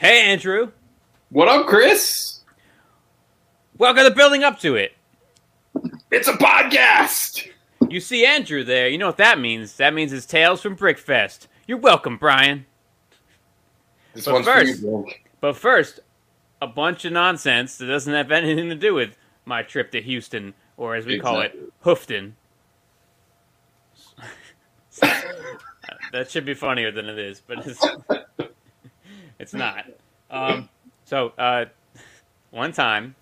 Hey, Andrew. What up, Chris? Welcome to Building Up To It. It's a podcast. You see Andrew there. You know what that means. That means it's Tales from BrickFest. You're welcome, Brian. But first, a bunch of nonsense that doesn't have anything to do with my trip to Houston, or as we call it, Hoofton. That should be funnier than it is, but it's not. So, one time,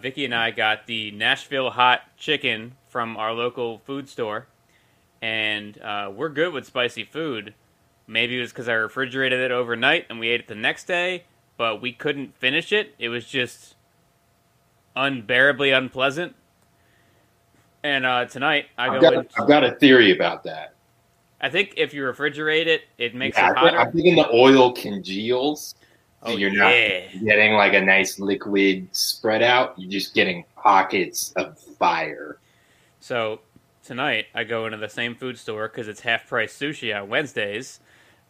Vicky and I got the Nashville hot chicken from our local food store, and we're good with spicy food. Maybe it was because I refrigerated it overnight and we ate it the next day, but we couldn't finish it. It was just unbearably unpleasant. And tonight, I've got a theory about that. I think if you refrigerate it, it makes it hotter. I'm thinking the oil congeals. So you're not getting like a nice liquid spread out. You're just getting pockets of fire. So tonight, I go into the same food store because it's half-price sushi on Wednesdays.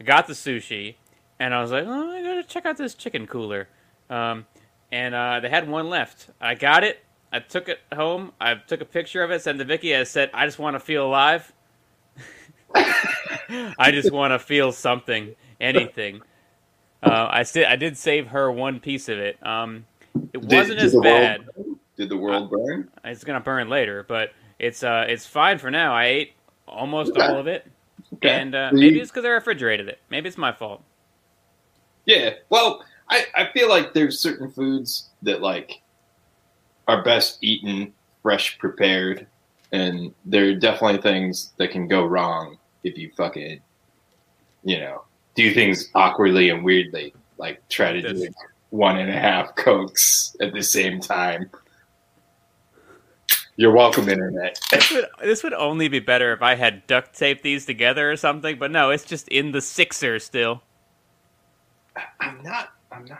I got the sushi, and I was like, oh, I gotta check out this chicken cooler. And they had one left. I got it. I took it home. I took a picture of it, sent to Vicky. I said, I just want to feel alive. I just want to feel something, anything. I did save her one piece of it. It wasn't as bad. Did the world burn? It's gonna burn later, but it's fine for now. I ate almost all of it, and maybe it's because I refrigerated it. Maybe it's my fault. Yeah. Well, I feel like there's certain foods that like are best eaten fresh, prepared. And there are definitely things that can go wrong if you fucking, do things awkwardly and weirdly. Like, try to do 1.5 Cokes at the same time. You're welcome, Internet. This would only be better if I had duct taped these together or something. But no, it's just in the sixer still. I'm not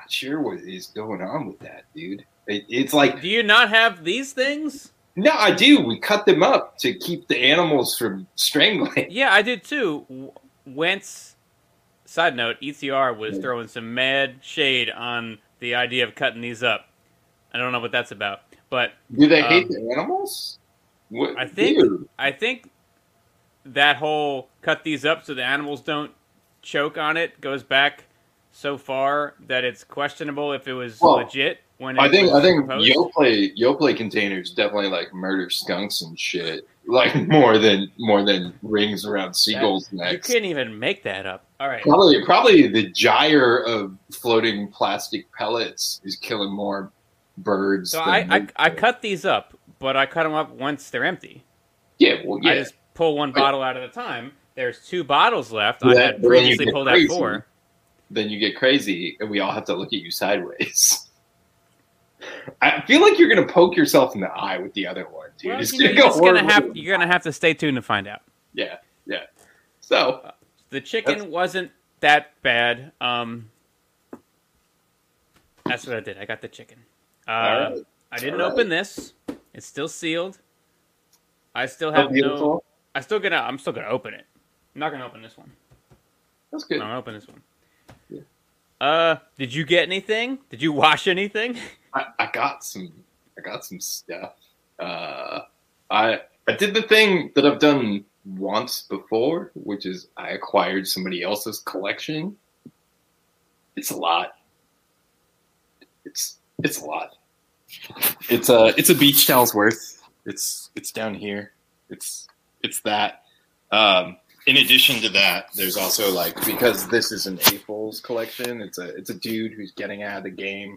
sure what is going on with that, dude. It's like... Do you not have these things? No, I do. We cut them up to keep the animals from strangling. Yeah, I did too. Wentz, side note, ECR was throwing some mad shade on the idea of cutting these up. I don't know what that's about. But do they hate the animals? What, I think that whole cut these up so the animals don't choke on it goes back so far that it's questionable if it was legit. I think Yoplait containers definitely like murder skunks and shit, like more than rings around seagulls' necks. You can't even make that up. All right, probably the gyre of floating plastic pellets is killing more birds. So I cut these up, but I cut them up once they're empty. Yeah, well, yeah. I just pull one bottle out at a time. There's 2 bottles left. I had previously pulled out 4. Then you get crazy, and we all have to look at you sideways. I feel like you're going to poke yourself in the eye with the other one, dude. Well, you're going to have to stay tuned to find out. Yeah, yeah. So the chicken wasn't that bad. That's what I did. I got the chicken. Right. I didn't open this. It's still sealed. I still have no... I'm still going to open it. I'm not going to open this one. That's good. I'm going to open this one. Yeah. Did you get anything? Did you wash anything? I got some stuff. I did the thing that I've done once before, which is I acquired somebody else's collection. It's a lot. It's a lot. It's a beach towel's worth. It's down here. It's that. In addition to that, there's also like, because this is an A-Foles collection, it's a dude who's getting out of the game.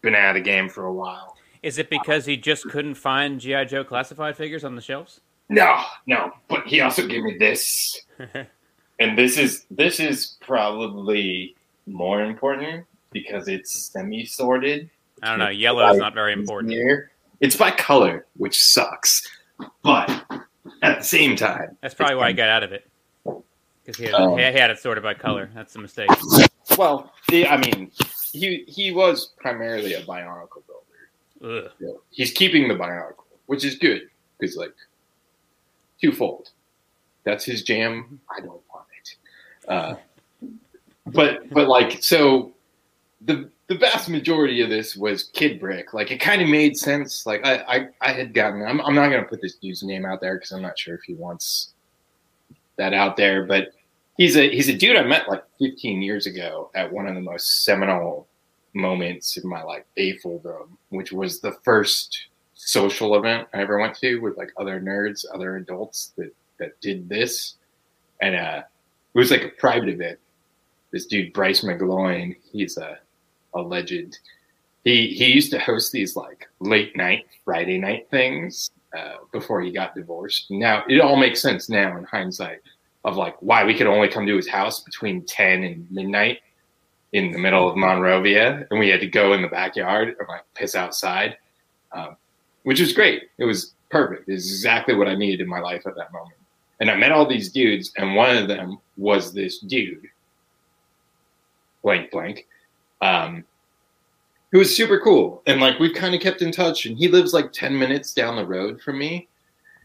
Been out of the game for a while. Is it because he just couldn't find G.I. Joe classified figures on the shelves? No. But he also gave me this, and this is probably more important because it's semi-sorted. I don't know. Yellow is not very important. It's by color, which sucks. But at the same time, that's probably why I got out of it, because he had it sorted by color. That's the mistake. Well, He was primarily a Bionicle builder. Yeah. He's keeping the Bionicle, which is good. Because, like, twofold. That's his jam. I don't want it. But like, so the vast majority of this was Kid Brick. Like, it kind of made sense. Like, I had gotten, I'm not going to put this dude's name out there because I'm not sure if he wants that out there, but he's a dude I met like 15 years ago at one of the most seminal moments in my like A Fulcrum, which was the first social event I ever went to with like other nerds, other adults that did this. And it was like a private event. This dude, Bryce McGloin, he's a legend. He used to host these like late night, Friday night things before he got divorced. Now, it all makes sense now in hindsight of like why we could only come to his house between 10 and midnight in the middle of Monrovia. And we had to go in the backyard and like piss outside, which was great. It was perfect. It's exactly what I needed in my life at that moment. And I met all these dudes, and one of them was this dude, blank, blank, who was super cool. And, like, we've kind of kept in touch, and he lives, like, 10 minutes down the road from me.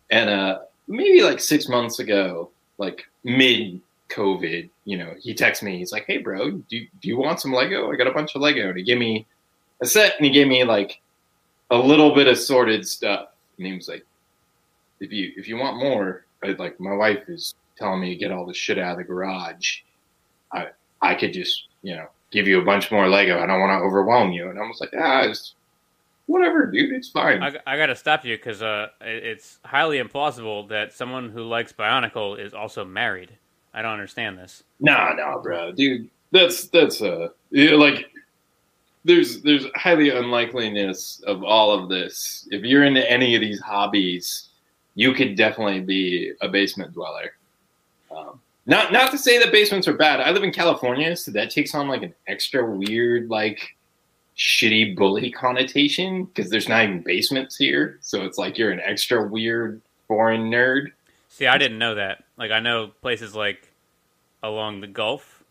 And maybe, like, 6 months ago, like, mid-COVID, you know, he texts me. He's like, hey, bro, do you want some Lego? I got a bunch of Lego. And he gave me a set, and he gave me, like, a little bit of sorted stuff. And he was like, if you want more... Like, my wife is telling me to get all the shit out of the garage. I could just, you know, give you a bunch more Lego. I don't want to overwhelm you. And I was like, it's whatever, dude. It's fine. I got to stop you because it's highly implausible that someone who likes Bionicle is also married. I don't understand this. No, bro. Dude, that's you know, like, there's highly unlikeliness of all of this. If you're into any of these hobbies... You could definitely be a basement dweller. Not to say that basements are bad. I live in California, so that takes on like an extra weird, like shitty bully connotation because there's not even basements here. So it's like you're an extra weird foreign nerd. See, I didn't know that. Like, I know places like along the Gulf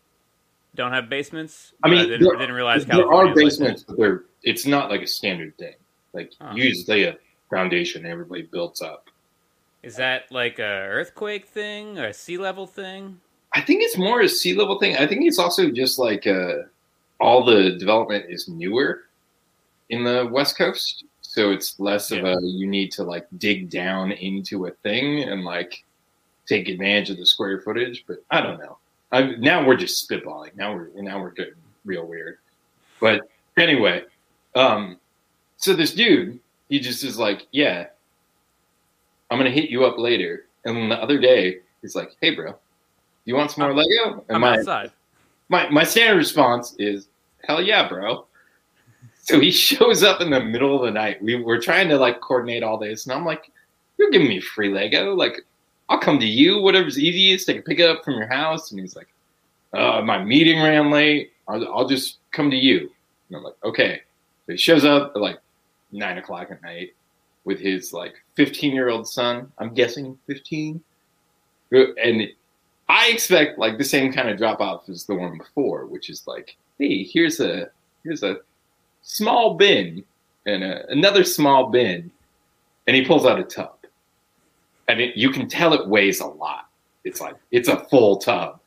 don't have basements. I mean, I didn't realize California. There are basements, but it's not like a standard thing. Like, usually a foundation, everybody builds up. Is that like a earthquake thing or a sea level thing? I think it's more a sea level thing. I think it's also just like all the development is newer in the West Coast. So it's less of a, you need to like dig down into a thing and like take advantage of the square footage. But I don't know. Now we're just spitballing. Now we're getting real weird. But anyway, so this dude, he just is like, yeah. I'm going to hit you up later. And then the other day, he's like, hey, bro, you want some more Lego? And I'm outside. My standard response is, hell yeah, bro. So he shows up in the middle of the night. We were trying to, like, coordinate all this. And I'm like, you're giving me free Lego. Like, I'll come to you. Whatever's easiest. I can pick it up from your house. And he's like, my meeting ran late. I'll just come to you. And I'm like, okay. So he shows up at, like, 9 o'clock at night. With his like 15-year-old son, I'm guessing 15, and I expect like the same kind of drop off as the one before, which is like, hey, here's a small bin and another small bin, and he pulls out a tub, and you can tell it weighs a lot. It's like it's a full tub,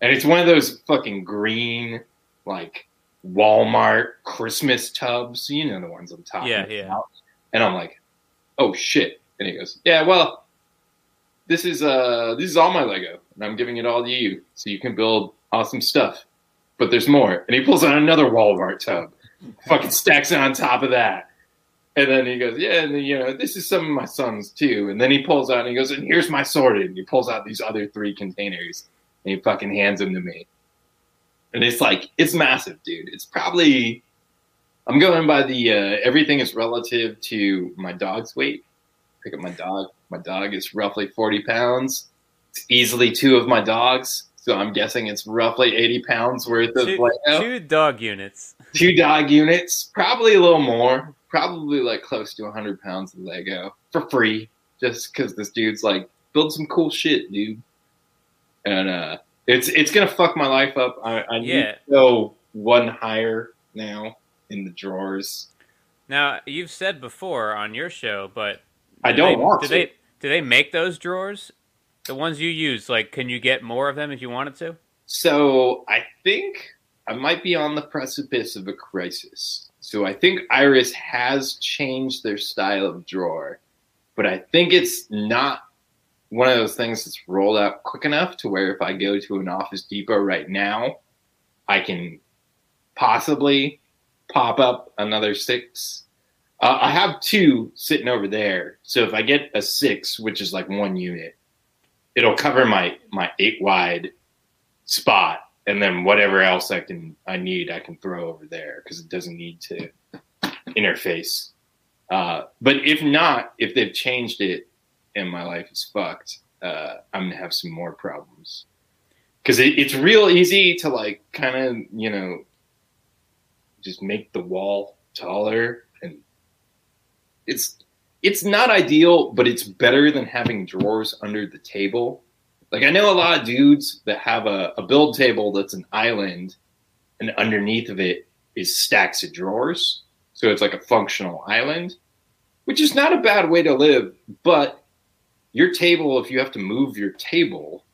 and it's one of those fucking green like Walmart Christmas tubs, you know the ones on top. Yeah. And I'm like. Oh shit! And he goes, yeah. Well, this is all my Lego, and I'm giving it all to you, so you can build awesome stuff. But there's more, and he pulls out another Walmart tub, fucking stacks it on top of that, and then he goes, yeah, and then, you know, this is some of my son's too. And then he pulls out and he goes, and here's my sorted. And he pulls out these other three containers and he fucking hands them to me, and it's like it's massive, dude. It's probably. I'm going by the everything is relative to my dog's weight. Pick up my dog. My dog is roughly 40 pounds. It's easily two of my dogs. So I'm guessing it's roughly 80 pounds worth of Lego. Two dog units. Two dog units. Probably a little more. Probably like close to 100 pounds of Lego for free. Just because this dude's like, build some cool shit, dude. And it's going to fuck my life up. I need to go one higher now. In the drawers. Now, you've said before on your show, but do they make those drawers? The ones you use, like, can you get more of them if you wanted to? So I think I might be on the precipice of a crisis. So I think Iris has changed their style of drawer, but I think it's not one of those things that's rolled out quick enough to where if I go to an Office Depot right now, I can possibly pop up another 6. I have 2 sitting over there. So if I get a 6, which is like 1 unit, it'll cover my 8 wide spot. And then whatever else I need, I can throw over there because it doesn't need to interface. But if not, if they've changed it and my life is fucked, I'm going to have some more problems. Because it's real easy to, like, kind of, you know, just make the wall taller. And it's not ideal, but it's better than having drawers under the table. Like, I know a lot of dudes that have a build table that's an island, and underneath of it is stacks of drawers. So it's like a functional island, which is not a bad way to live. But your table, if you have to move your table,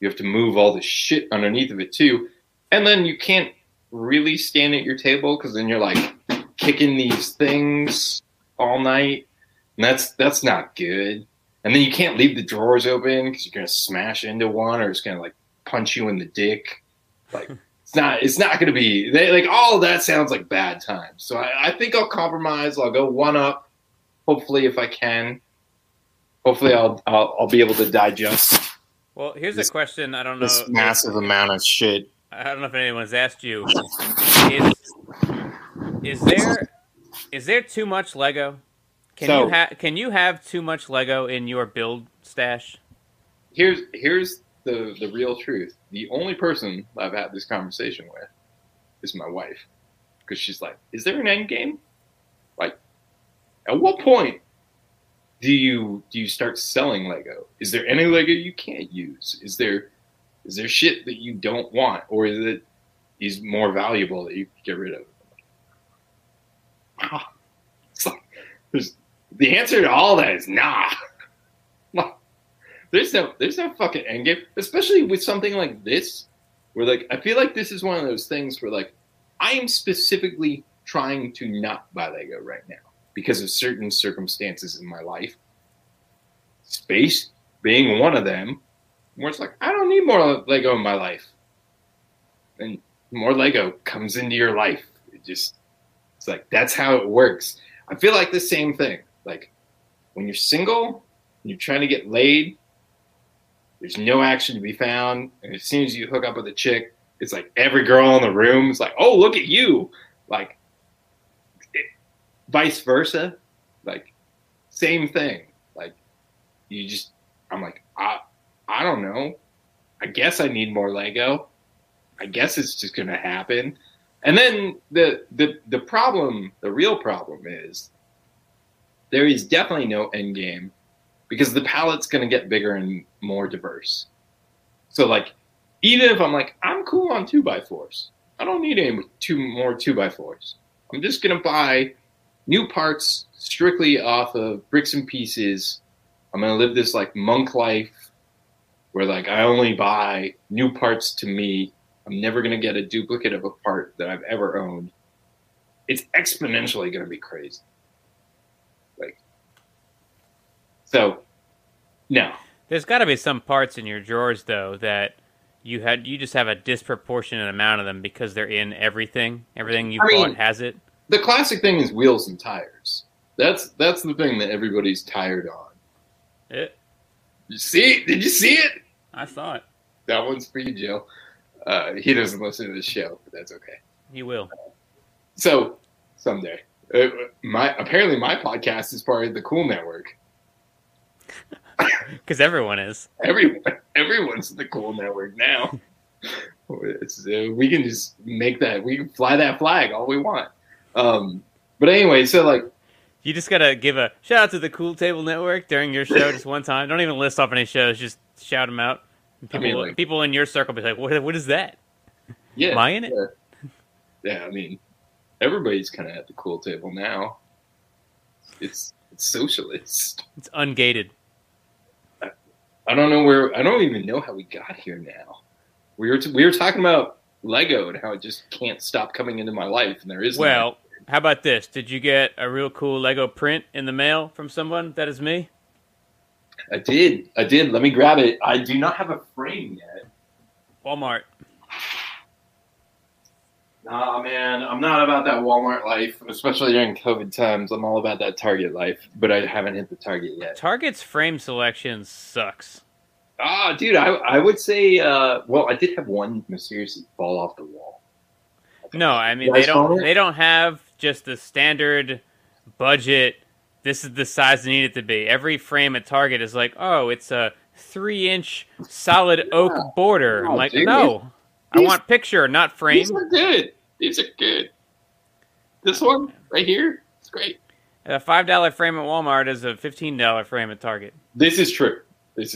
you have to move all the shit underneath of it too. And then you can't really stand at your table because then you're like kicking these things all night. And that's not good. And then you can't leave the drawers open because you're going to smash into one or it's going to, like, punch you in the dick. Like, it's not going to be – like, all of that sounds like bad times. So I think I'll compromise. I'll go one up, hopefully, if I can. Hopefully I'll be able to digest. Well, here's a question. I don't know. This massive amount of shit. I don't know if anyone's asked you. Is there too much Lego? Can you have too much Lego in your build stash? Here's the real truth. The only person I've had this conversation with is my wife, because she's like, "Is there an end game? Like, at what point do you start selling Lego? Is there any Lego you can't use? Is there shit that you don't want, or is it is more valuable that you can get rid of?" Ah, it's like, the answer to all that is nah. There's no fucking endgame, especially with something like this, where, like, I feel like this is one of those things where, like, I am specifically trying to not buy Lego right now because of certain circumstances in my life. Space being one of them, where it's like, I don't need more Lego in my life. And more Lego comes into your life. It's like, that's how it works. I feel like the same thing. Like, when you're single, you're trying to get laid, there's no action to be found. And as soon as you hook up with a chick, it's like every girl in the room is like, oh, look at you. Like, vice versa. Like, same thing. Like, I'm like, I don't know. I guess I need more Lego. I guess it's just going to happen. And then the problem, the real problem is there is definitely no end game because the palette's going to get bigger and more diverse. So, like, even if I'm like, I'm cool on 2x4s. I don't need any more 2x4s. I'm just going to buy new parts strictly off of bricks and pieces. I'm going to live this, like, monk life where, like, I only buy new parts to me. I'm never going to get a duplicate of a part that I've ever owned. It's exponentially going to be crazy. Like, so, no. There's got to be some parts in your drawers, though, that you just have a disproportionate amount of them because they're in everything. Everything you bought has it. The classic thing is wheels and tires. That's the thing that everybody's tired on. Did you see it? I saw it. That one's for you, Jill. He doesn't listen to this show, but that's okay. He will. So someday, apparently my podcast is part of the Cool Network. Because everyone is. Everyone's in the Cool Network now. We can just make that. We can fly that flag all we want. But anyway, so, like, you just gotta give a shout out to the Cool Table Network during your show just one time. Don't even list off any shows. Just shout them out. People, I mean, like, people in your circle be like, what is that? Yeah, am I in it? Yeah, I mean, everybody's kind of at the Cool Table now. It's socialist. It's ungated. I don't know where. I don't even know how we got here now. We were talking about Legoed, how it just can't stop coming into my life, and there is well, no. How about this? Did you get a real cool Lego print in the mail from someone? That is me. I did. Let me grab it. I do not have a frame yet. Walmart. Nah, man, I'm not about that Walmart life, especially during COVID times. I'm all about that Target life, but I haven't hit the Target yet. Target's frame selection sucks. Ah, dude, I would say, well, I did have one mysteriously fall off the wall. No, I mean, they don't have just the standard budget, this is the size they need it to be. Every frame at Target is like, oh, it's a 3-inch solid oak border. Oh, I'm like, dude, no. I want picture, not frame. These are good. This one right here, it's great. A $5 frame at Walmart is a $15 frame at Target. This is true. This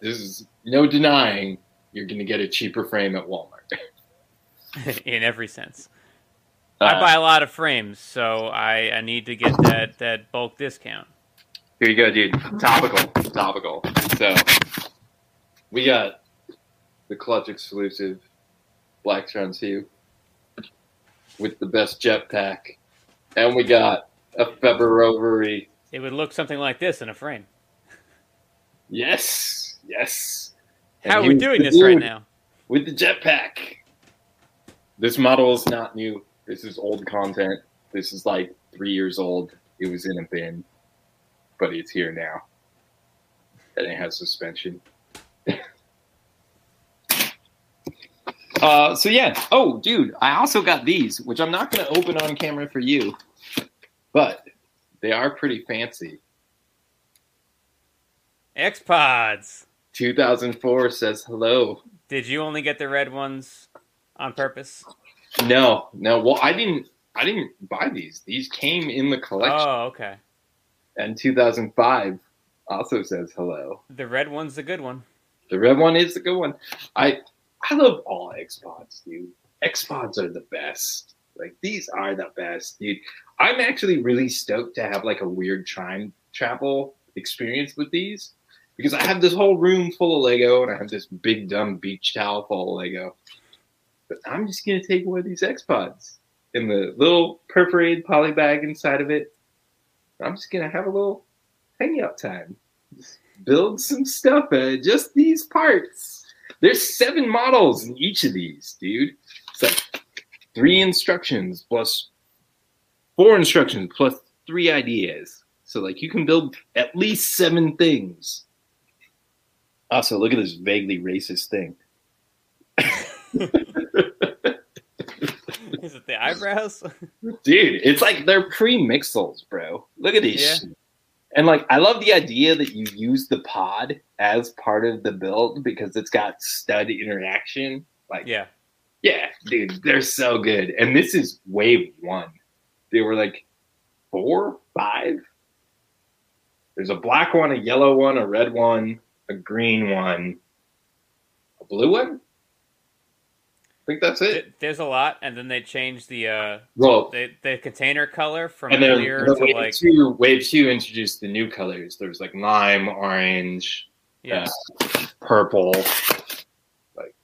is no denying you're going to get a cheaper frame at Walmart. In every sense. I buy a lot of frames, so I need to get that bulk discount. Here you go, dude. Topical. So we got the clutch exclusive Blacktron 2 with the best jetpack. And we got a February. It would look something like this in a frame. Yes. How are we doing this right now? With the jetpack. This model is not new. This is old content. This is like 3 years old. It was in a bin, but it's here now. And it has suspension. So yeah. Oh, dude, I also got these, which I'm not going to open on camera for you, but they are pretty fancy. X-Pods. 2004 says hello. Did you only get the red ones on purpose? No. Well, I didn't buy these. These came in the collection. Oh, okay. And 2005 also says hello. The red one's the good one. The red one is the good one. I love all X-Pods, dude. X-Pods are the best. Like, these are the best, dude. I'm actually really stoked to have, like, a weird time travel experience with these. Because I have this whole room full of Lego, and I have this big, dumb beach towel full of Lego. But I'm just going to take one of these X-Pods in the little perforated poly bag inside of it. I'm just going to have a little hangout time. Just build some stuff out of just these parts. There's 7 models in each of these, dude. It's like 3 instructions plus 4 instructions plus 3 ideas. So, like, you can build at least 7 things. Also, look at this vaguely racist thing. Is it the eyebrows? Dude, it's like they're pre-Mixels, bro. Look at these. Yeah. And, like, I love the idea that you use the pod as part of the build because it's got stud interaction. Like, yeah, dude, they're so good. And this is wave 1. They were like 4, 5. There's a black one, a yellow one, a red one, a green one, a blue one. I think that's it. There's a lot, and then they changed the container color from clear to like. Wave 2 introduced the new colors. There's like lime, orange, purple. Like,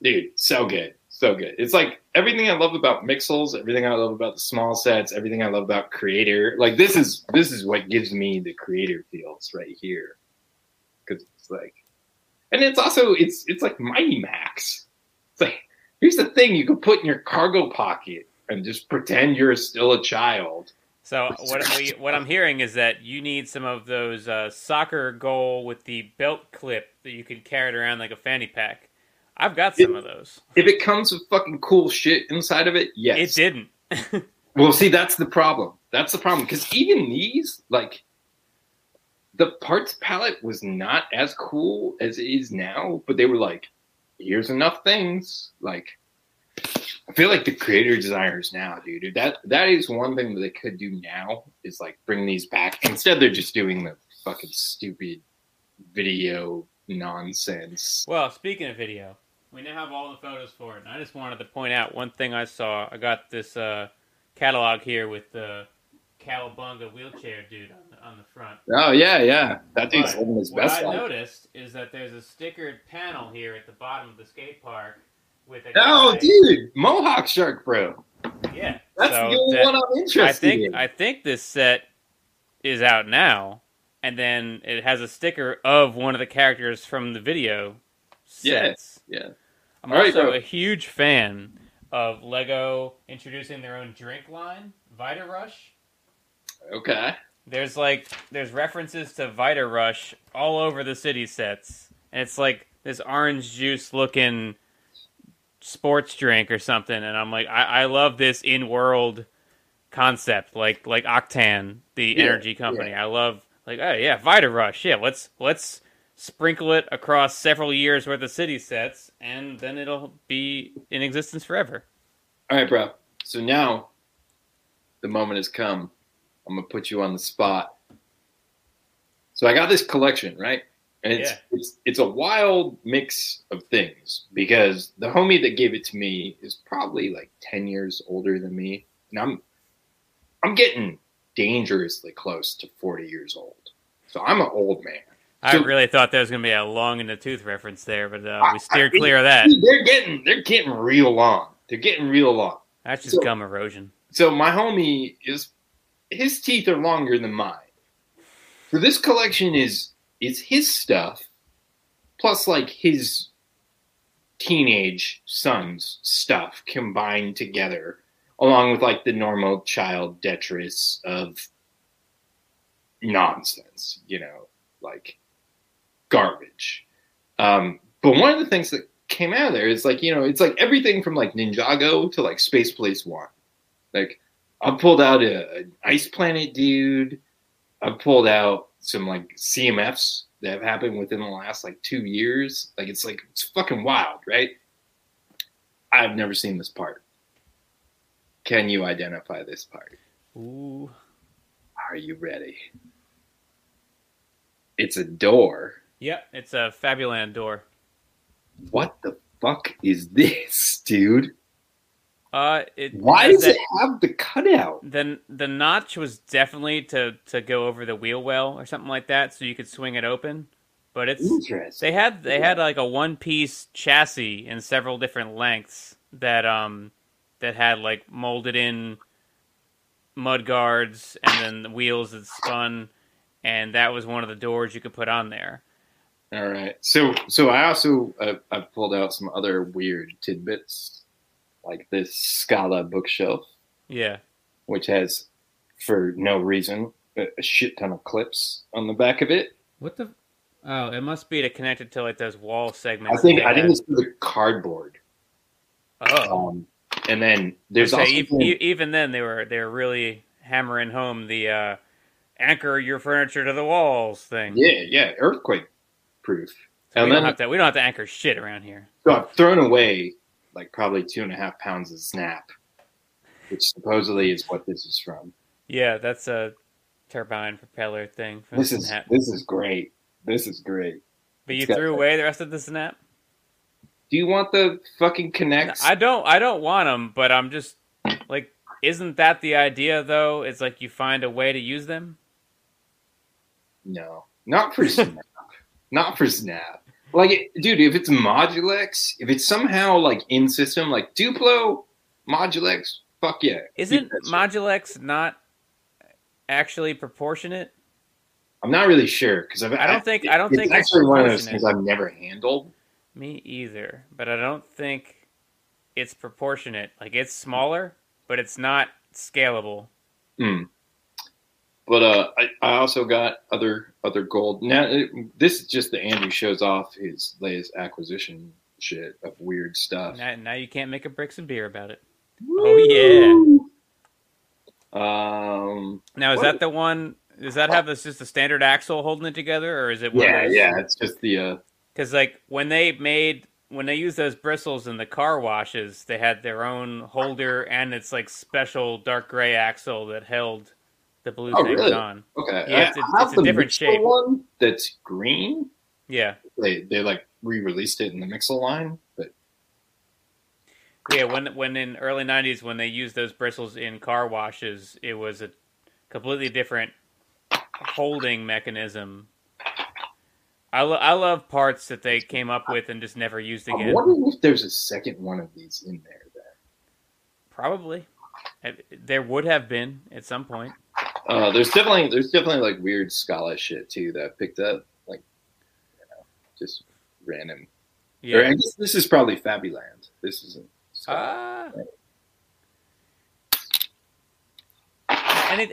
dude, so good. It's like everything I love about Mixels, everything I love about the small sets, everything I love about Creator. Like, this is what gives me the Creator feels right here. Because it's like, and it's also, it's like Mighty Max. It's like, here's the thing you can put in your cargo pocket and just pretend you're still a child. So what I'm hearing is that you need some of those soccer goal with the belt clip that you can carry it around like a fanny pack. I've got some of those. If it comes with fucking cool shit inside of it, yes. It didn't. Well, see, that's the problem. Because even these, like, the parts palette was not as cool as it is now, but they were like, here's enough things. Like, I feel like the Creator designers now, dude, that is one thing that they could do now is, like, bring these back. Instead, they're just doing the fucking stupid video nonsense. Well, speaking of video, we now have all the photos for it, and I just wanted to point out one thing I saw. I got this catalog here with the cowabunga wheelchair dude on the front. Oh, yeah, yeah. That dude's living his best life. What I noticed is that there's a stickered panel here at the bottom of the skate park with a guy. Dude! Mohawk Shark, bro. Yeah. That's so the only one I'm interested in. I think this set is out now, and then it has a sticker of one of the characters from the video sets. Yeah. I'm also a huge fan of Lego introducing their own drink line, Vita Rush. Okay. There's references to Vita Rush all over the city sets. And it's like this orange juice looking sports drink or something. And I'm like, I love this in-world concept, like Octane, the energy company. Yeah. I love Vita Rush. Yeah, let's sprinkle it across several years worth of city sets, and then it'll be in existence forever. All right, bro. So now the moment has come. I'm going to put you on the spot. So I got this collection, right? And it's a wild mix of things, because the homie that gave it to me is probably like 10 years older than me. And I'm getting dangerously close to 40 years old. So I'm an old man. I really thought there was going to be a long in the tooth reference there, but we steered clear of that. They're getting real long. They're getting real long. That's just gum erosion. So my homie his teeth are longer than mine. So this collection is his stuff, plus like his teenage son's stuff combined together, along with like the normal child detritus of nonsense, like garbage. But one of the things that came out of there is it's like everything from like Ninjago to like Space Police 1. Like I pulled out an Ice Planet dude. I pulled out some like CMFs that have happened within the last like 2 years. Like it's fucking wild, right? I've never seen this part. Can you identify this part? Ooh. Are you ready? It's a door. Yep, it's a Fabuland door. What the fuck is this, dude? Why does it have the cutout? Then the notch was definitely to go over the wheel well or something like that, so you could swing it open. But it's interesting. They had like a one-piece chassis in several different lengths that had like molded in mud guards and then the wheels that spun. And that was one of the doors you could put on there. All right. So I also I pulled out some other weird tidbits, like this Scala bookshelf. Yeah. Which has, for no reason, a shit ton of clips on the back of it. What the? Oh, it must be to connect it to like those wall segments. I think it's for the cardboard. Oh. And then there's also even then they were really hammering home the anchor your furniture to the walls thing. Yeah, earthquake proof. So we don't have to anchor shit around here. So I've thrown away like probably 2.5 pounds of snap, which supposedly is what this is from. Yeah, that's a turbine propeller thing. This is great. But you threw away the rest of the snap? Do you want the fucking connects? No, I don't want them, but I'm just like, isn't that the idea though? It's like you find a way to use them? No, not for Snap. Not for Snap. Like, dude, if it's Module X, if it's somehow like in system, like Duplo, Module X, fuck yeah. Isn't Module X not actually proportionate? I'm not really sure because I don't think it's actually one of those things I've never handled. Me either, but I don't think it's proportionate. Like it's smaller, but it's not scalable. Mm. But I also got other gold. Now this is just the Andrew shows off his latest acquisition shit of weird stuff. Now you can't make a bricks and beer about it. Woo! Oh yeah. Now is that the one? Does that have this just a standard axle holding it together, or is it? It's just the. Because like when they use those bristles in the car washes, they had their own holder, and it's like special dark gray axle that held the blue thing really? On. Okay, yeah, it's a different shape. One that's green. Yeah, they like re-released it in the Mixel line, but when in early '90s when they used those bristles in car washes, it was a completely different holding mechanism. I love parts that they came up with and just never used again. I'm wondering if there's a second one of these in there. Then. Probably. There would have been at some point. There's definitely like weird Scala shit too that I picked up, like, you know, just random. Yeah. Or I guess this is probably Fabuland. This isn't Scala.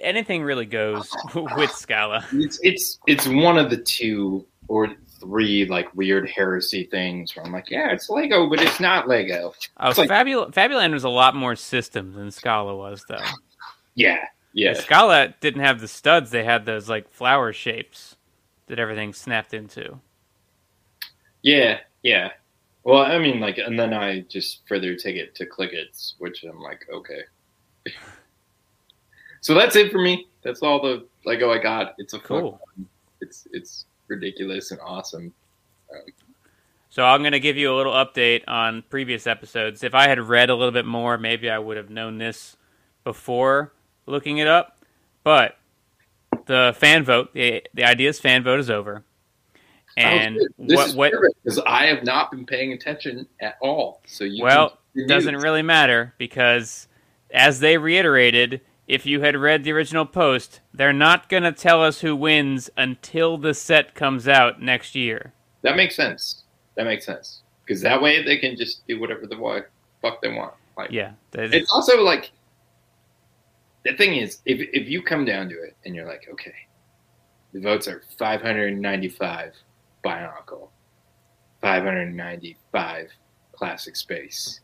Anything really goes with Scala. It's one of the two or three like weird heresy things where I'm like, yeah, it's Lego, but it's not Lego. Oh, like, Fabuland was a lot more systems than Scala was, though. Yeah. Scala didn't have the studs; they had those like flower shapes that everything snapped into. Yeah. Well, I mean, like, and then I just further take it to Clickets, which I'm like, okay. So that's it for me. That's all the Lego I got. It's a cool. It's ridiculous and awesome. So I'm going to give you a little update on previous episodes. If I had read a little bit more, maybe I would have known this before looking it up. But the fan vote, the ideas fan vote is over. And because I have not been paying attention at all. So it doesn't really matter because as they reiterated. If you had read the original post, they're not going to tell us who wins until the set comes out next year. That makes sense. Because that way they can just do whatever the fuck they want. Like, yeah. It's also like, the thing is, if you come down to it and you're like, okay, the votes are 595 Bionicle, 595 Classic Space.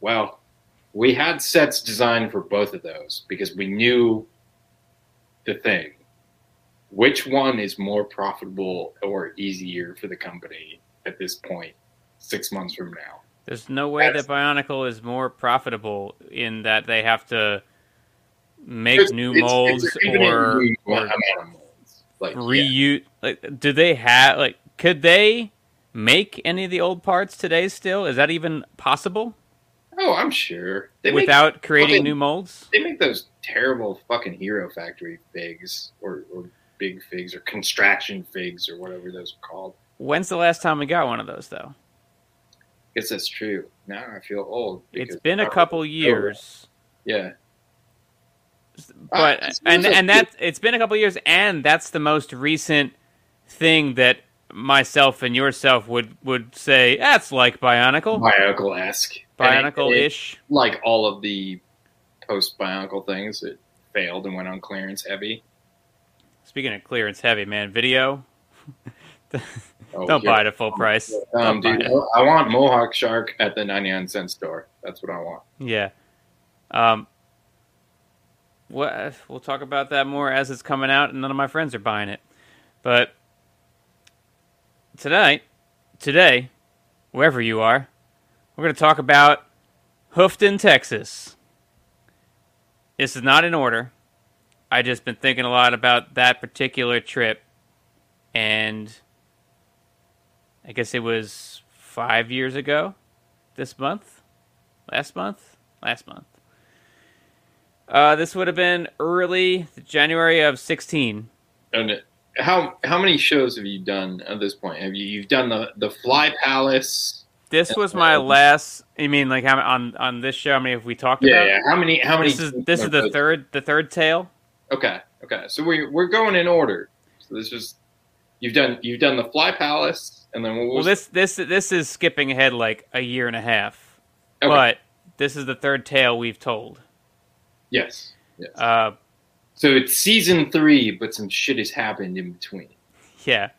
Well... we had sets designed for both of those because we knew the thing. Which one is more profitable or easier for the company at this point, 6 months from now? There's no way that Bionicle is more profitable in that they have to make new molds or reuse. Like, do they have? Like, could they make any of the old parts today? Still, is that even possible? Oh, I'm sure. Without creating new molds? They make those terrible fucking Hero Factory figs or big figs or contraction figs or whatever those are called. When's the last time we got one of those, though? I guess that's true. Now I feel old. It's been a couple years. Yeah. But it's been a couple years, and that's the most recent thing that myself and yourself would say, that's like Bionicle. Bionicle-esque. Bionicle-ish. Like all of the post-Bionicle things, it failed and went on clearance heavy. Speaking of clearance heavy, man, video. Don't buy it at full price. Dude, I want Mohawk Shark at the 99-cent store. That's what I want. Yeah. We'll talk about that more as it's coming out, and none of my friends are buying it. But today, wherever you are, we're going to talk about Hoofton, Texas. This is not in order. I've just been thinking a lot about that particular trip. And I guess it was 5 years ago this month? Last month. This would have been early January of 2016. And how many shows have you done at this point? Have you've done the Fly Palace... This was my last. You mean like how on this show? How many have we talked about? Yeah. How many? This is the third tale. Okay. So we're going in order. So this was you've done the Fly Palace, and then this is skipping ahead like a year and a half. Okay. But this is the third tale we've told. Yes. So it's season 3, but some shit has happened in between. Yeah,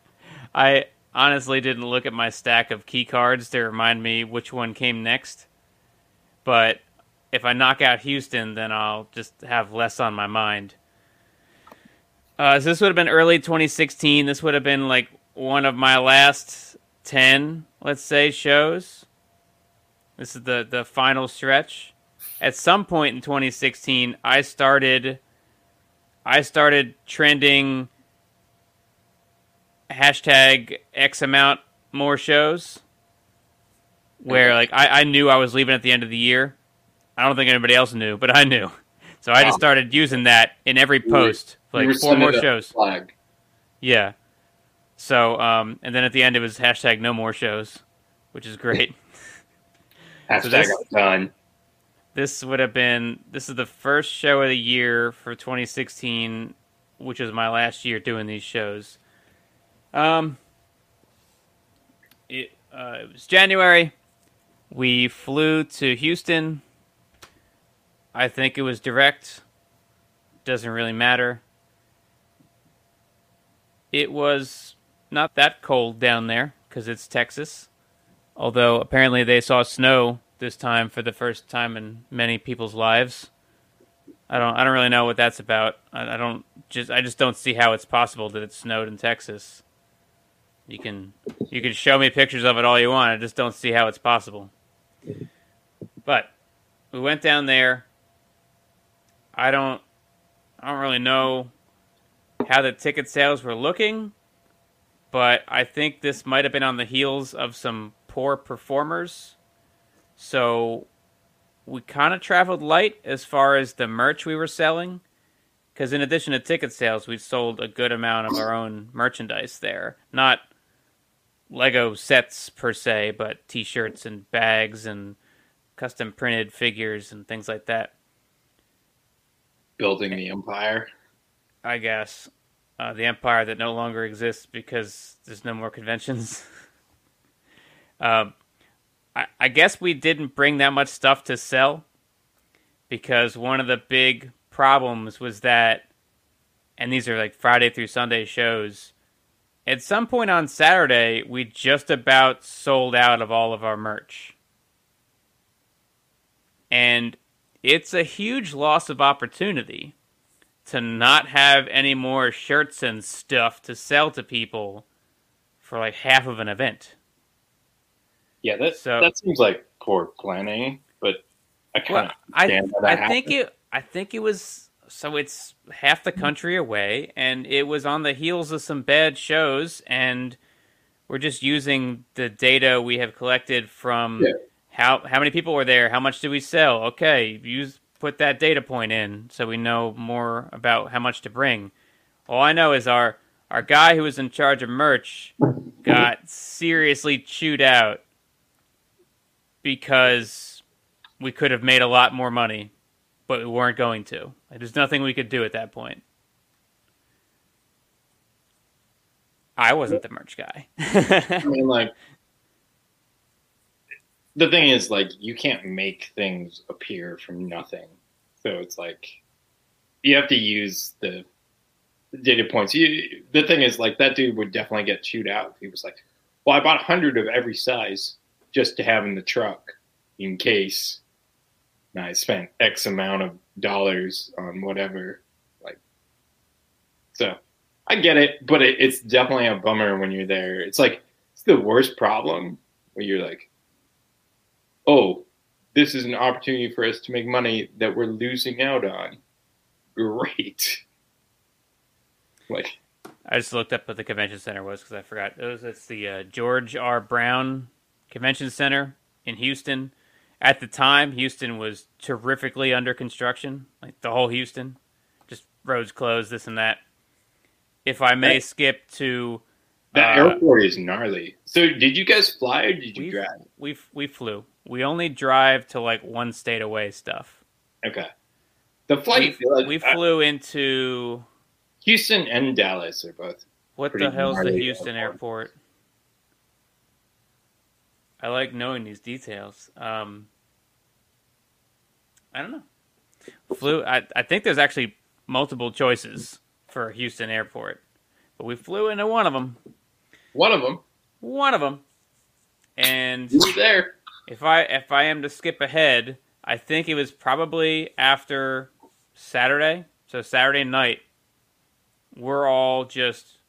I honestly didn't look at my stack of key cards to remind me which one came next. But if I knock out Houston, then I'll just have less on my mind. So this would have been early 2016. This would have been like one of my last 10, let's say, shows. This is the final stretch. At some point in 2016, I started trending... # X amount more shows where like I knew I was leaving at the end of the year. I don't think anybody else knew, but I knew So I just started using that in every post, like four more shows. Flag. Yeah. So, and then at the end it was hashtag no more shows, which is great. Hashtag so I'm done. This would have been, this is the first show of the year for 2016, which was my last year doing these shows. It was January. We flew to Houston. I think it was direct. Doesn't really matter. It was not that cold down there because it's Texas. Although apparently they saw snow this time for the first time in many people's lives. I don't really know what that's about. I just don't see how it's possible that it snowed in Texas. You can show me pictures of it all you want. I just don't see how it's possible. But we went down there. I don't really know how the ticket sales were looking, but I think this might have been on the heels of some poor performers. So we kind of traveled light as far as the merch we were selling, because in addition to ticket sales, we sold a good amount of our own merchandise there. Not Lego sets per se, but T-shirts and bags and custom printed figures and things like that. Building the empire, I guess. The empire that no longer exists because there's no more conventions. I guess we didn't bring that much stuff to sell because one of the big problems was that, and these are like Friday through Sunday shows, at some point on Saturday, we just about sold out of all of our merch. And it's a huge loss of opportunity to not have any more shirts and stuff to sell to people for like half of an event. Yeah, that seems like poor planning, but I kind of understand how that happened. I think it was, so it's half the country away, and it was on the heels of some bad shows, and we're just using the data we have collected from how many people were there, how much did we sell? Okay, put that data point in so we know more about how much to bring. All I know is our guy who was in charge of merch got seriously chewed out because we could have made a lot more money, but we weren't going to. There's nothing we could do at that point. I wasn't the merch guy. I mean, like, the thing is, like, you can't make things appear from nothing. So it's like, you have to use the data points. The thing is, like, that dude would definitely get chewed out. He was like, well, I bought 100 of every size just to have in the truck in case, and I spent X amount of dollars on whatever. Like, so I get it, but it's definitely a bummer when you're there. It's like, it's the worst problem where you're like, oh, this is an opportunity for us to make money that we're losing out on. Great. Like, I just looked up what the convention center was because I forgot. It's the George R. Brown Convention Center in Houston. At the time, Houston was terrifically under construction, like the whole Houston. Just roads closed, this and that. If I may skip to... That airport is gnarly. So did you guys fly or did you drive? We flew. We only drive to like one state away stuff. Okay. The flight... We flew into... Houston and Dallas are both... What the hell's the Houston airport? I like knowing these details. I don't know. I think there's actually multiple choices for Houston airport. But we flew into one of them. One of them? One of them. And... You were there. If I am to skip ahead, I think it was probably after Saturday. So Saturday night, we're all just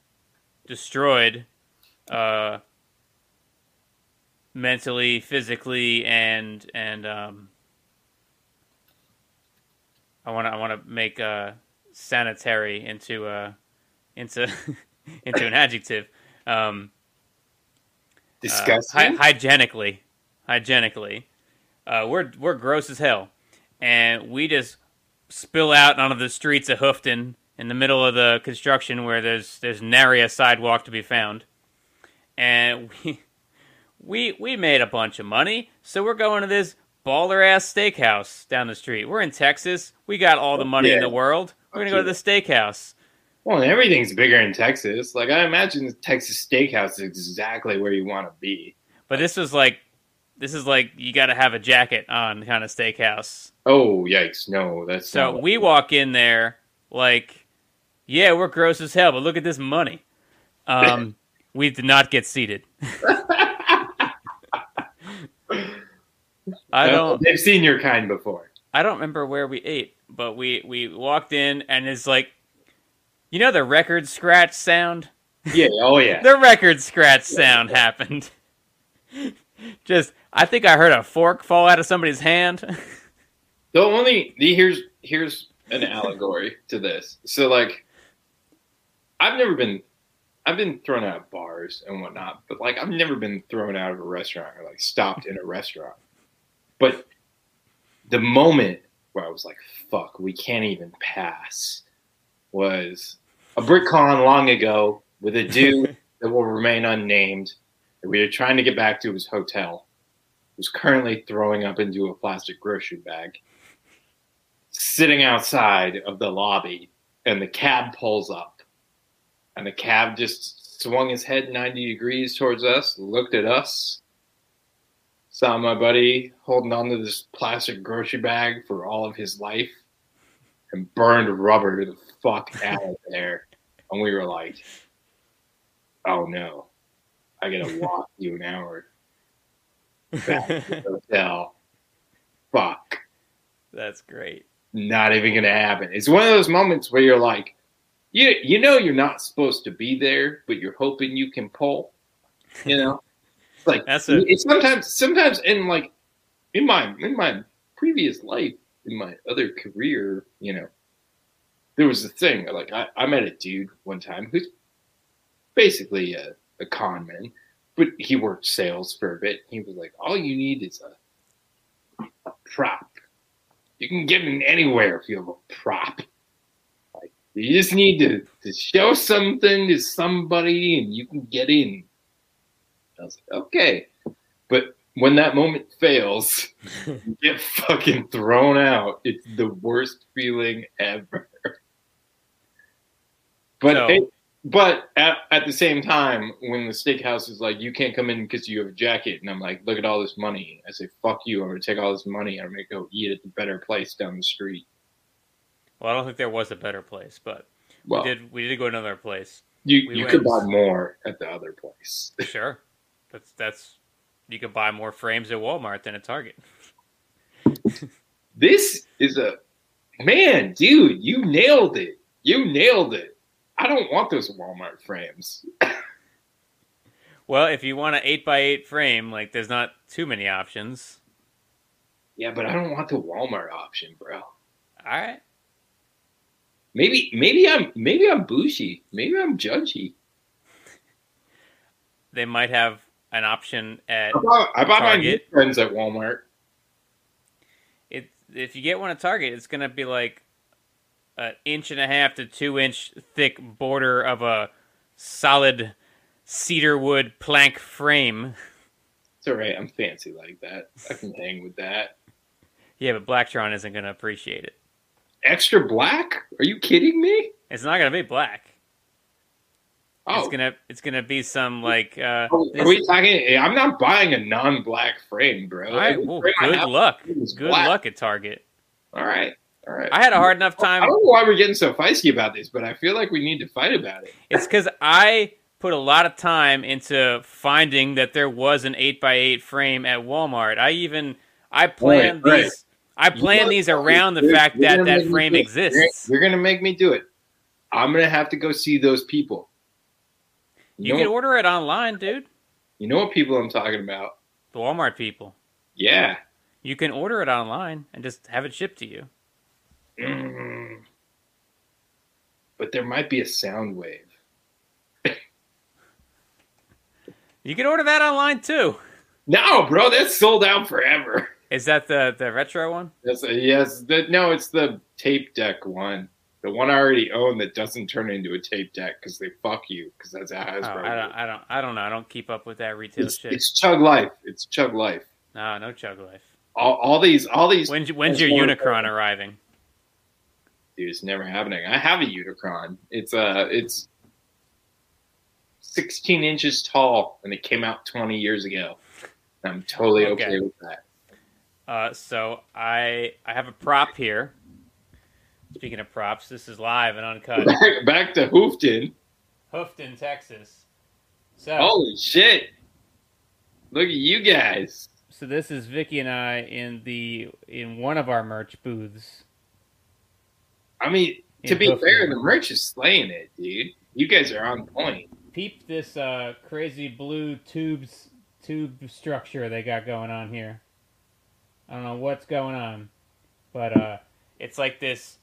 destroyed, mentally, physically, and I want to make sanitary into into an adjective. Disgusting. Hygienically, we're gross as hell, and we just spill out onto the streets of Hoofton in the middle of the construction where there's nary a sidewalk to be found. And we made a bunch of money, so we're going to this baller-ass steakhouse down the street. We're in Texas. We got all the money in the world. We're going to go to the steakhouse. Well, and everything's bigger in Texas. Like, I imagine the Texas steakhouse is exactly where you want to be. But this was like, you got to have a jacket on kind of steakhouse. Oh, yikes. No, that's so we walk in there like, yeah, we're gross as hell, but look at this money. We did not get seated. They've seen your kind before. I don't remember where we ate, but we walked in and it's like, you know the record scratch sound? Yeah, oh yeah. The record scratch sound happened. Just, I think I heard a fork fall out of somebody's hand. Here's an allegory to this. So like, I've been thrown out of bars and whatnot, but like I've never been thrown out of a restaurant or like stopped in a restaurant. But the moment where I was like, fuck, we can't even pass was a BrickCon long ago with a dude that will remain unnamed that we were trying to get back to his hotel, who's currently throwing up into a plastic grocery bag, sitting outside of the lobby, and the cab pulls up. And the cab just swung his head 90 degrees towards us, looked at us, saw my buddy holding on to this plastic grocery bag for all of his life, and burned rubber to the fuck out of there. And we were like, oh no, I gotta walk you an hour back to the hotel. Fuck. That's great. Not even gonna happen. It's one of those moments where you're like, You know you're not supposed to be there, but you're hoping you can pull. You know, like sometimes in like in my previous life, in my other career, you know, there was a thing like I met a dude one time who's basically a con man, but he worked sales for a bit. He was like, all you need is a prop. You can get in anywhere if you have a prop. You just need to show something to somebody and you can get in. I was like, okay. But when that moment fails, you get fucking thrown out. It's the worst feeling ever. But no. But at the same time, when the steakhouse is like, you can't come in because you have a jacket. And I'm like, look at all this money. I say, fuck you. I'm going to take all this money. I'm going to go eat at the better place down the street. Well, I don't think there was a better place, but we did go to another place. You could buy more at the other place. Sure. That's you could buy more frames at Walmart than at Target. This is dude, you nailed it. You nailed it. I don't want those Walmart frames. Well, if you want an 8x8 frame, like there's not too many options. Yeah, but I don't want the Walmart option, bro. All right. Maybe I'm bougie. Maybe I'm judgy. They might have an option at I bought my new friends at Walmart. If you get one at Target, it's gonna be like an 1.5 to 2 inch thick border of a solid cedar wood plank frame. It's alright, I'm fancy like that. I can hang with that. Yeah, but Blacktron isn't gonna appreciate it. Extra black? Are you kidding me? It's not gonna be black. Oh, it's gonna be some like. Are we talking? I'm not buying a non-black frame, bro. All right, well, good luck. Good luck at Target. All right. I had a hard enough time. I don't know why we're getting so feisty about this, but I feel like we need to fight about it. It's because I put a lot of time into finding that there was an 8x8 frame at Walmart. I planned these. Right. I plan these around the fact that frame exists. You're going to make me do it. I'm going to have to go see those people. You can order it online, dude. You know what people I'm talking about? The Walmart people. Yeah. You can order it online and just have it shipped to you. Mm. But there might be a sound wave. You can order that online, too. No, bro. That's sold out forever. Is that the retro one? Yes. No, it's the tape deck one. The one I already own that doesn't turn into a tape deck because they fuck you, because that's how Hasbro. I don't know. I don't keep up with that retail shit. It's Chug Life. It's Chug Life. No Chug Life. All these. When's your Unicron arriving? Dude, it's never happening. I have a Unicron. It's 16 inches tall, and it came out 20 years ago. I'm totally okay with that. So I have a prop here. Speaking of props, this is live and uncut. Back to Hoofton. Hoofton, Texas. So, holy shit. Look at you guys. So this is Vicky and I in one of our merch booths. I mean, to be fair, the merch is slaying it, dude. You guys are on point. Peep this crazy blue tube structure they got going on here. I don't know what's going on, but it's like this.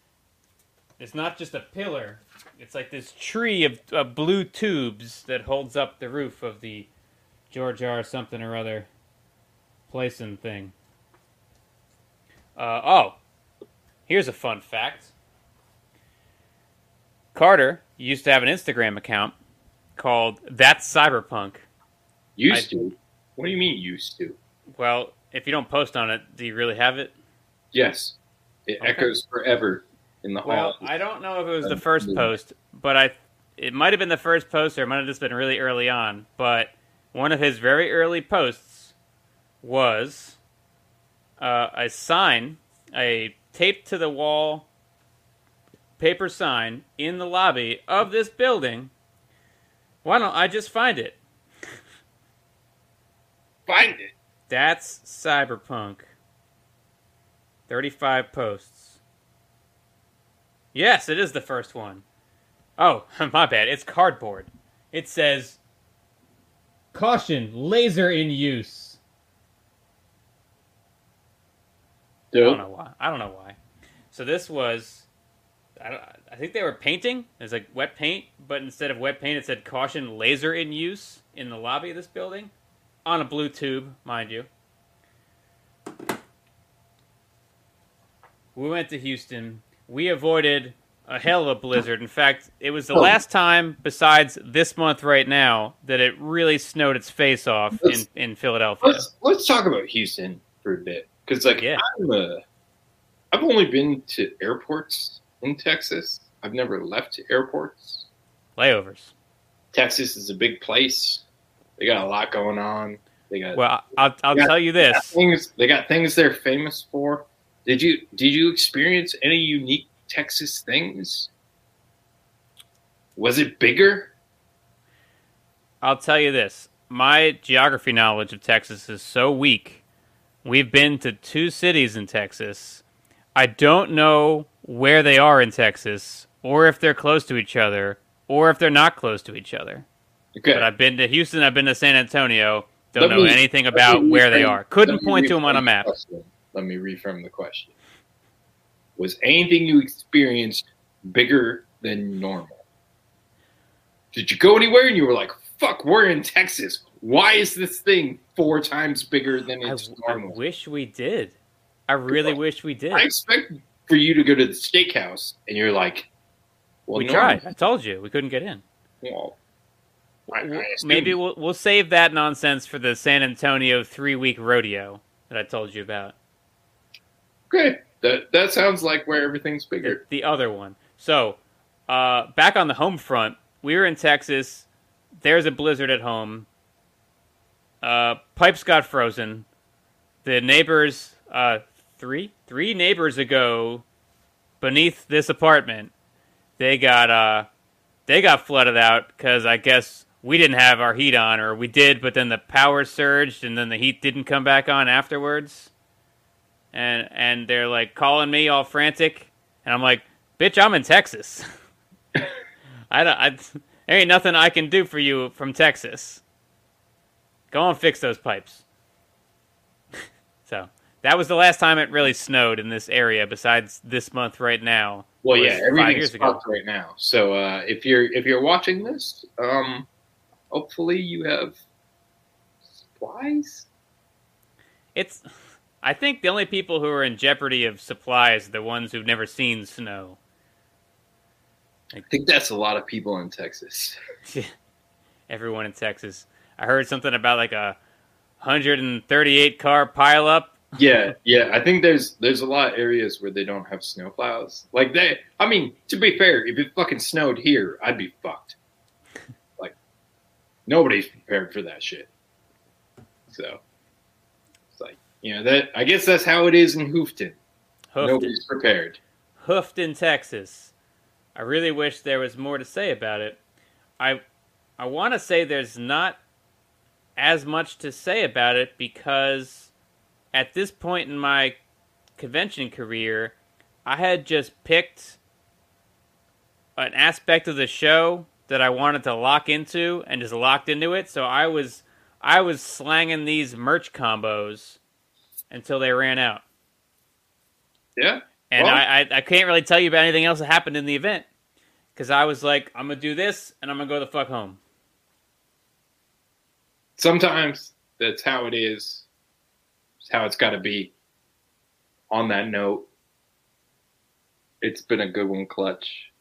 It's not just a pillar. It's like this tree of blue tubes that holds up the roof of the George R. something or other place and thing. Here's a fun fact. Carter used to have an Instagram account called That's Cyberpunk. Used to? What do you mean used to? Well, if you don't post on it, do you really have it? Yes. It echoes forever in the hall. Well, I don't know if it was the first post, but it might have been the first post, or it might have just been really early on. But one of his very early posts was a sign, a taped-to-the-wall paper sign in the lobby of this building. Why don't I just find it? Find it. That's Cyberpunk. 35 posts. Yes, it is the first one. Oh, my bad. It's cardboard. It says, "Caution, laser in use." Dude. I don't know why. So this was, I think they were painting. It was like wet paint, but instead of wet paint, it said, "Caution, laser in use" in the lobby of this building. On a blue tube, mind you. We went to Houston. We avoided a hell of a blizzard. In fact, it was the last time, besides this month right now, that it really snowed its face off in Philadelphia. Let's talk about Houston for a bit. Because I've only been to airports in Texas. I've never left airports. Layovers. Texas is a big place. They got a lot going on. I'll tell you this. They got things they're famous for. Did you experience any unique Texas things? Was it bigger? I'll tell you this. My geography knowledge of Texas is so weak. We've been to 2 cities in Texas. I don't know where they are in Texas, or if they're close to each other, or if they're not close to each other. Okay. But I've been to Houston, I've been to San Antonio, don't know anything about where they are. Couldn't point to them on a map. Let me reframe the question. Was anything you experienced bigger than normal? Did you go anywhere and you were like, fuck, we're in Texas. Why is this thing 4 times bigger than it's normal? I wish we did. I really wish we did. I expect for you to go to the steakhouse and you're like, well, we tried. I told you. We couldn't get in. Well, maybe we'll save that nonsense for the San Antonio 3-week rodeo that I told you about. Okay, that sounds like where everything's bigger. The other one. So, back on the home front, we were in Texas. There's a blizzard at home. Pipes got frozen. The neighbors, three neighbors ago, beneath this apartment, they got flooded out because I guess we didn't have our heat on, or we did, but then the power surged, and then the heat didn't come back on afterwards. And they're, like, calling me all frantic, and I'm like, bitch, I'm in Texas. There ain't nothing I can do for you from Texas. Go on, fix those pipes. So, that was the last time it really snowed in this area, besides this month right now. Well, yeah, everything's fucked right now. So, if you're watching this, hopefully you have supplies. It's I think the only people who are in jeopardy of supply is the ones who've never seen snow. I think that's a lot of people in Texas. Everyone in Texas. I heard something about like a 138 car pileup. Yeah. I think there's a lot of areas where they don't have snowplows. Like to be fair, if it fucking snowed here, I'd be fucked. Like nobody's prepared for that shit. So it's like, I guess that's how it is in Hoofton. Nobody's prepared. Hoofton, Texas. I really wish there was more to say about it. I want to say there's not as much to say about it because at this point in my convention career, I had just picked an aspect of the show that I wanted to lock into and just locked into it. So I was slanging these merch combos until they ran out. Yeah. And well, I can't really tell you about anything else that happened in the event because I was like, I'm going to do this and I'm going to go the fuck home. Sometimes that's how it is. It's how it's got to be. On that note, it's been a good one, Clutch.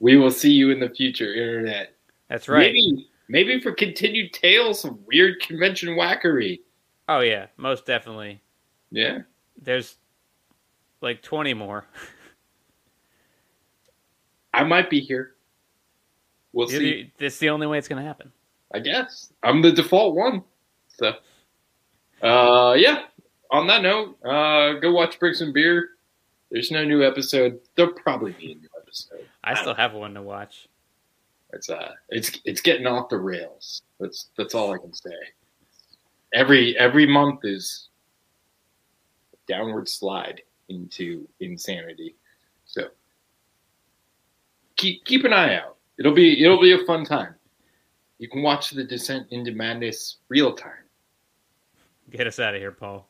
We will see you in the future, Internet. That's right. Maybe for continued tales of weird convention wackery. Oh, yeah. Most definitely. Yeah. There's like 20 more. I might be here. We'll see. That's the only way it's going to happen. I guess. I'm the default one. So, yeah. On that note, go watch Bricks and Beer. There's no new episode. There'll probably be a new episode. I still have one to watch. It's getting off the rails. That's all I can say. Every month is a downward slide into insanity. So keep an eye out. It'll be a fun time. You can watch the descent into madness real time. Get us out of here, Paul.